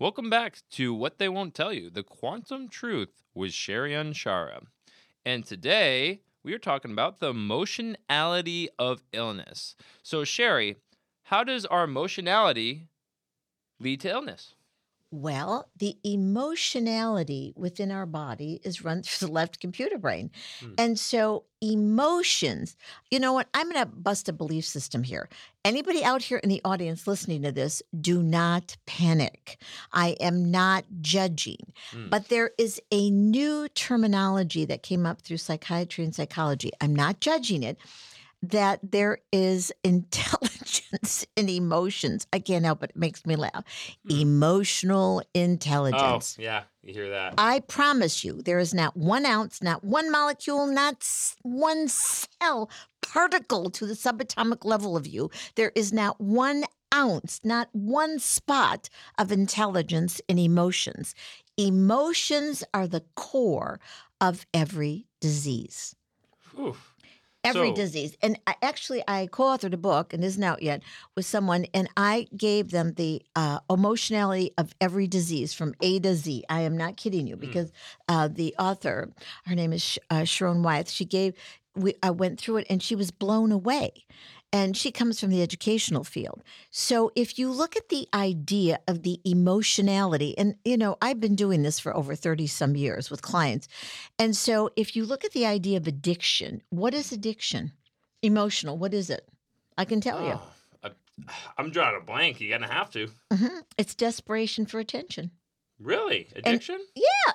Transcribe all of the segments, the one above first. Welcome back to What They Won't Tell You, The Quantum Truth with Sherry Anshara. And today, we are talking about the emotionality of illness. So, Sherry, how does our emotionality lead to illness? Well, the emotionality within our body is run through the left computer brain. And so emotions, you know what? I'm going to bust a belief system here. Anybody out here in the audience listening to this, do not panic. I am not judging. But there is a new terminology that came up through psychiatry and psychology. I'm not judging it. That there is intelligence in emotions. I can't help it. It makes me laugh. Emotional intelligence. Oh, yeah. You hear that. I promise you, there is not 1 ounce, not one molecule, not one cell particle to the subatomic level of you. There is not 1 ounce, not one spot of intelligence in emotions. Emotions are the core of every disease. Oof. Every disease. And actually, I co-authored a book, and isn't out yet, with someone, and I gave them the emotionality of every disease from A to Z. I am not kidding you, because the author, her name is Sharon Wyeth, I went through it, and she was blown away. And she comes from the educational field. So if you look at the idea of the emotionality, and, you know, I've been doing this for over 30 some years with clients. And so if you look at the idea of addiction, what is addiction? Emotional, what is it? I can tell you. I'm drawing a blank. You're going to have to. Mm-hmm. It's desperation for attention. Really? Addiction? And,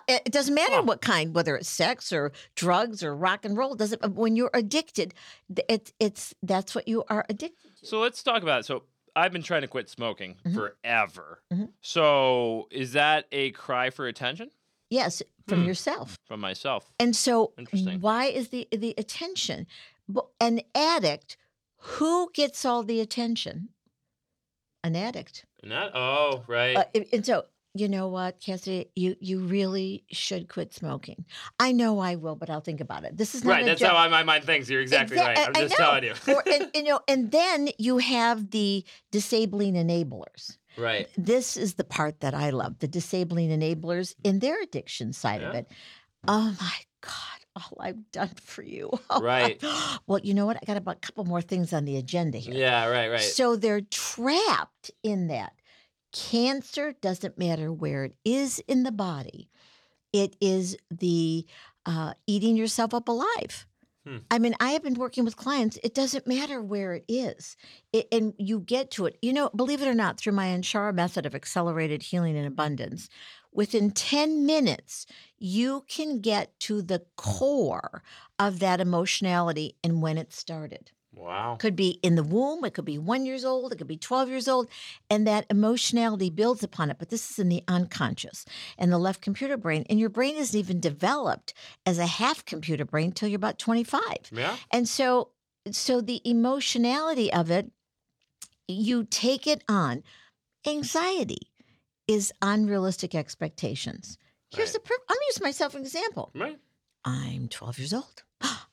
yeah. It doesn't matter what kind, whether it's sex or drugs or rock and roll. Doesn't. When you're addicted, that's what you are addicted to. So let's talk about it. So I've been trying to quit smoking forever. So is that a cry for attention? Yes, from yourself. From myself. And so why is the attention? An addict, who gets all the attention? An addict. Oh, right. And so... You know what, Cassidy? You really should quit smoking. I know I will, but I'll think about it. This is not right. That's how my mind thinks. You're exactly right. I'm just telling you. And then you have the disabling enablers. Right. This is the part that I love: the disabling enablers in their addiction side of it. Oh my God. All I've done for you. Right. Well, you know what? I got about a couple more things on the agenda here. Yeah. Right. So they're trapped in that. Cancer doesn't matter where it is in the body. It is the eating yourself up alive. I mean, I have been working with clients. It doesn't matter where it is. And you get to it. You know, believe it or not, through my Anshara method of accelerated healing and abundance, within 10 minutes, you can get to the core of that emotionality and when it started. Wow. Could be in the womb. It could be 1 year old. It could be 12 years old. And that emotionality builds upon it. But this is in the unconscious and the left computer brain. And your brain isn't even developed as a half computer brain until you're about 25. Yeah. And so the emotionality of it, you take it on. Anxiety is unrealistic expectations. Here's the I'm using myself as an example. Right. I'm 12 years old.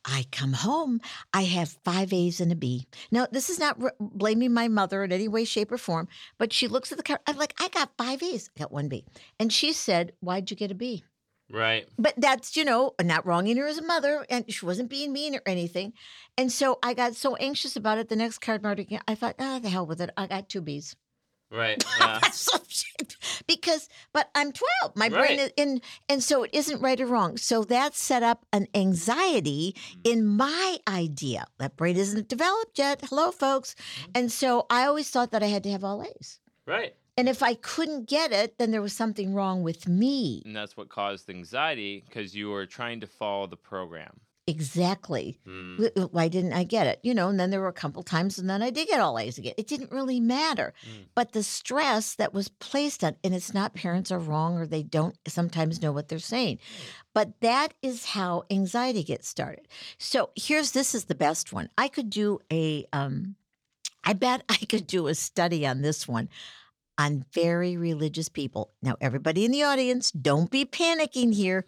I come home. I have 5 A's and a B. Now, this is not blaming my mother in any way, shape, or form, but she looks at the car. I'm like, I got 5 A's. I got 1 B. And she said, why'd you get a B? Right. But that's, you know, not wronging her as a mother, and she wasn't being mean or anything. And so I got so anxious about it. The next card, I thought, the hell with it. I got 2 B's. Right. But I'm 12. My brain is in, and so it isn't right or wrong. So that set up an anxiety in my idea. That brain isn't developed yet. Hello, folks. And so I always thought that I had to have all A's. Right. And if I couldn't get it, then there was something wrong with me. And that's what caused anxiety, because you were trying to follow the program. Exactly. Why didn't I get it? You know, and then there were a couple times, and then I did get all A's again. It didn't really matter. But the stress that was placed on, and it's not parents are wrong or they don't sometimes know what they're saying. But that is how anxiety gets started. So this is the best one. I could do a study on this one. On very religious people. Now, everybody in the audience, don't be panicking here.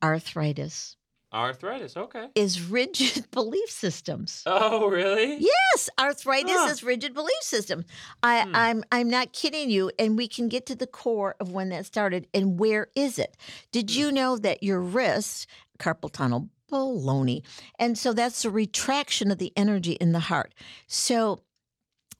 Arthritis. Arthritis, okay. Is rigid belief systems. Oh, really? Yes, arthritis is rigid belief systems. I'm not kidding you, and we can get to the core of when that started and where is it. Did you know that your wrist, carpal tunnel, baloney, and so that's a retraction of the energy in the heart. So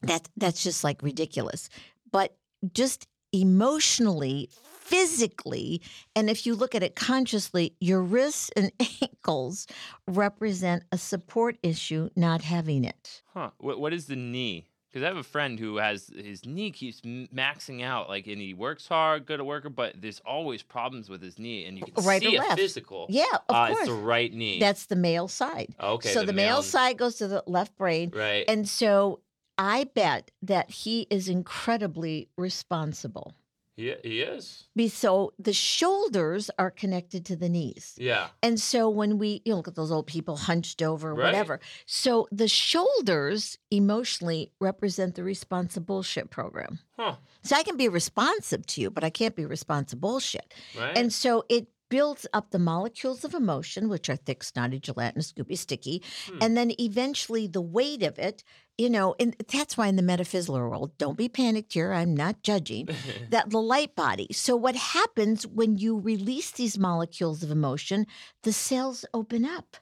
that's just like ridiculous. But just emotionally, physically, and if you look at it consciously, your wrists and ankles represent a support issue, not having it. Huh. What is the knee? Because I have a friend who has his knee keeps maxing out, like, and he works hard, good worker, but there's always problems with his knee, and you can right see a physical. Yeah, of course. It's the right knee. That's the male side. Okay. So the male side goes to the left brain. Right. And so I bet that he is incredibly responsible. Yeah, he is. So the shoulders are connected to the knees. Yeah. And so when you look at those old people hunched over, whatever. So the shoulders emotionally represent the responsible-ship program. Huh. So I can be responsive to you, but I can't be responsible-ship. Right. And so it builds up the molecules of emotion, which are thick, snotty, gelatinous, goopy, sticky, and then eventually the weight of it, and that's why in the metaphysical world, don't be panicked here, I'm not judging, that the light body. So what happens when you release these molecules of emotion, the cells open up.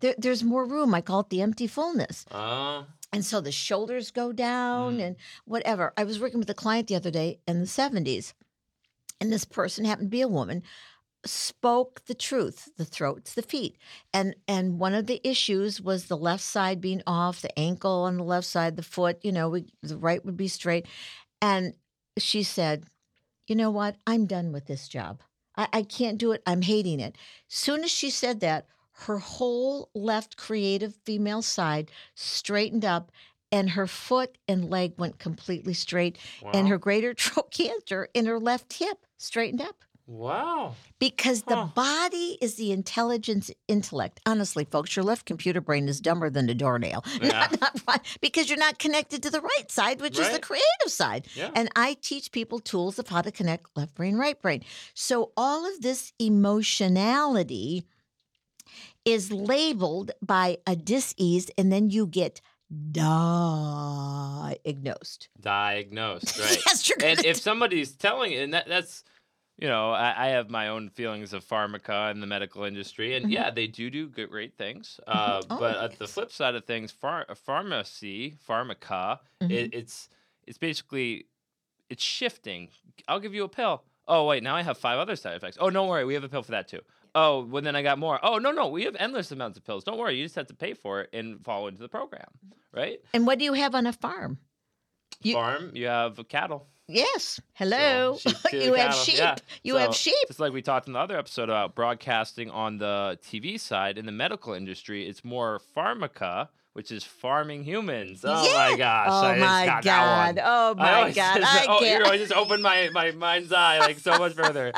There's more room. I call it the empty fullness. And so the shoulders go down and whatever. I was working with a client the other day in the 70s, and this person happened to be a woman, spoke the truth, the throats, the feet. And one of the issues was the left side being off, the ankle on the left side, the foot, the right would be straight. And she said, you know what? I'm done with this job. I can't do it. I'm hating it. Soon as she said that, her whole left creative female side straightened up, and her foot and leg went completely straight. Wow. And her greater trochanter in her left hip straightened up. Wow. Because the body is the intellect. Honestly, folks, your left computer brain is dumber than a doornail. Yeah. Not because you're not connected to the right side, which is the creative side. Yeah. And I teach people tools of how to connect left brain, right brain. So all of this emotionality is labeled by a dis-ease, and then you get diagnosed. Right. Yes, you're gonna if somebody's telling it, and that's... I have my own feelings of pharmaca and the medical industry, and they do great things. But at the flip side of things, pharmaca, it's basically it's shifting. I'll give you a pill. Oh wait, now I have 5 other side effects. Oh, don't worry, we have a pill for that too. Oh, well then I got more. Oh no, we have endless amounts of pills. Don't worry, you just have to pay for it and follow into the program, right? And what do you have on a farm? You have cattle. Yes. Hello. So you have sheep. Yeah. Have sheep. It's like we talked in the other episode about broadcasting on the TV side. In the medical industry, it's more pharmaca, which is farming humans. Oh, my gosh. I just opened my mind's eye like so much further.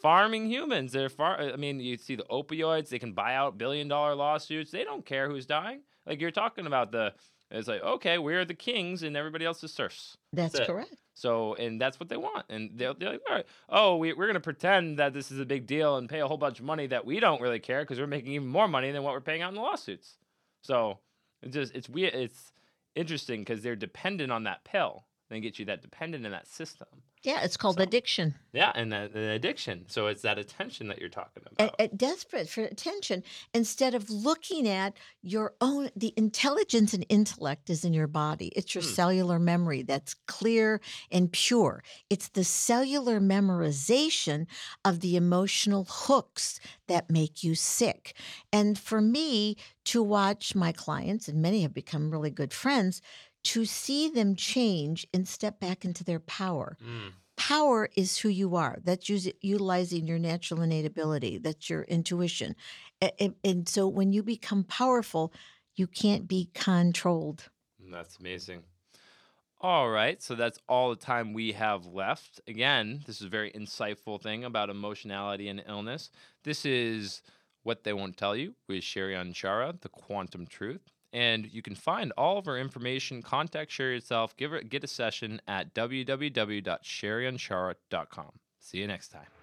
Farming humans. You see the opioids. They can buy out billion-dollar lawsuits. They don't care who's dying. Like you're talking about it's like, okay, we're the kings and everybody else is serfs. That's correct. So, and that's what they want. And they're like, all right, we're going to pretend that this is a big deal and pay a whole bunch of money that we don't really care because we're making even more money than what we're paying out in the lawsuits. So it's weird. It's interesting because they're dependent on that pill. They get you that dependent in that system. Yeah, it's called addiction. Yeah, and the addiction. So it's that attention that you're talking about. Desperate for attention instead of looking at your own. The intelligence and intellect is in your body. It's your cellular memory that's clear and pure. It's the cellular memorization of the emotional hooks that make you sick. And for me to watch my clients, and many have become really good friends, to see them change and step back into their power. Power is who you are. That's utilizing your natural innate ability. That's your intuition. And so when you become powerful, you can't be controlled. That's amazing. All right. So that's all the time we have left. Again, this is a very insightful thing about emotionality and illness. This is What They Won't Tell You with Sherry Anshara, The Quantum Truth. And you can find all of her information, contact Sherry herself, get a session at www.sherryanshara.com. See you next time.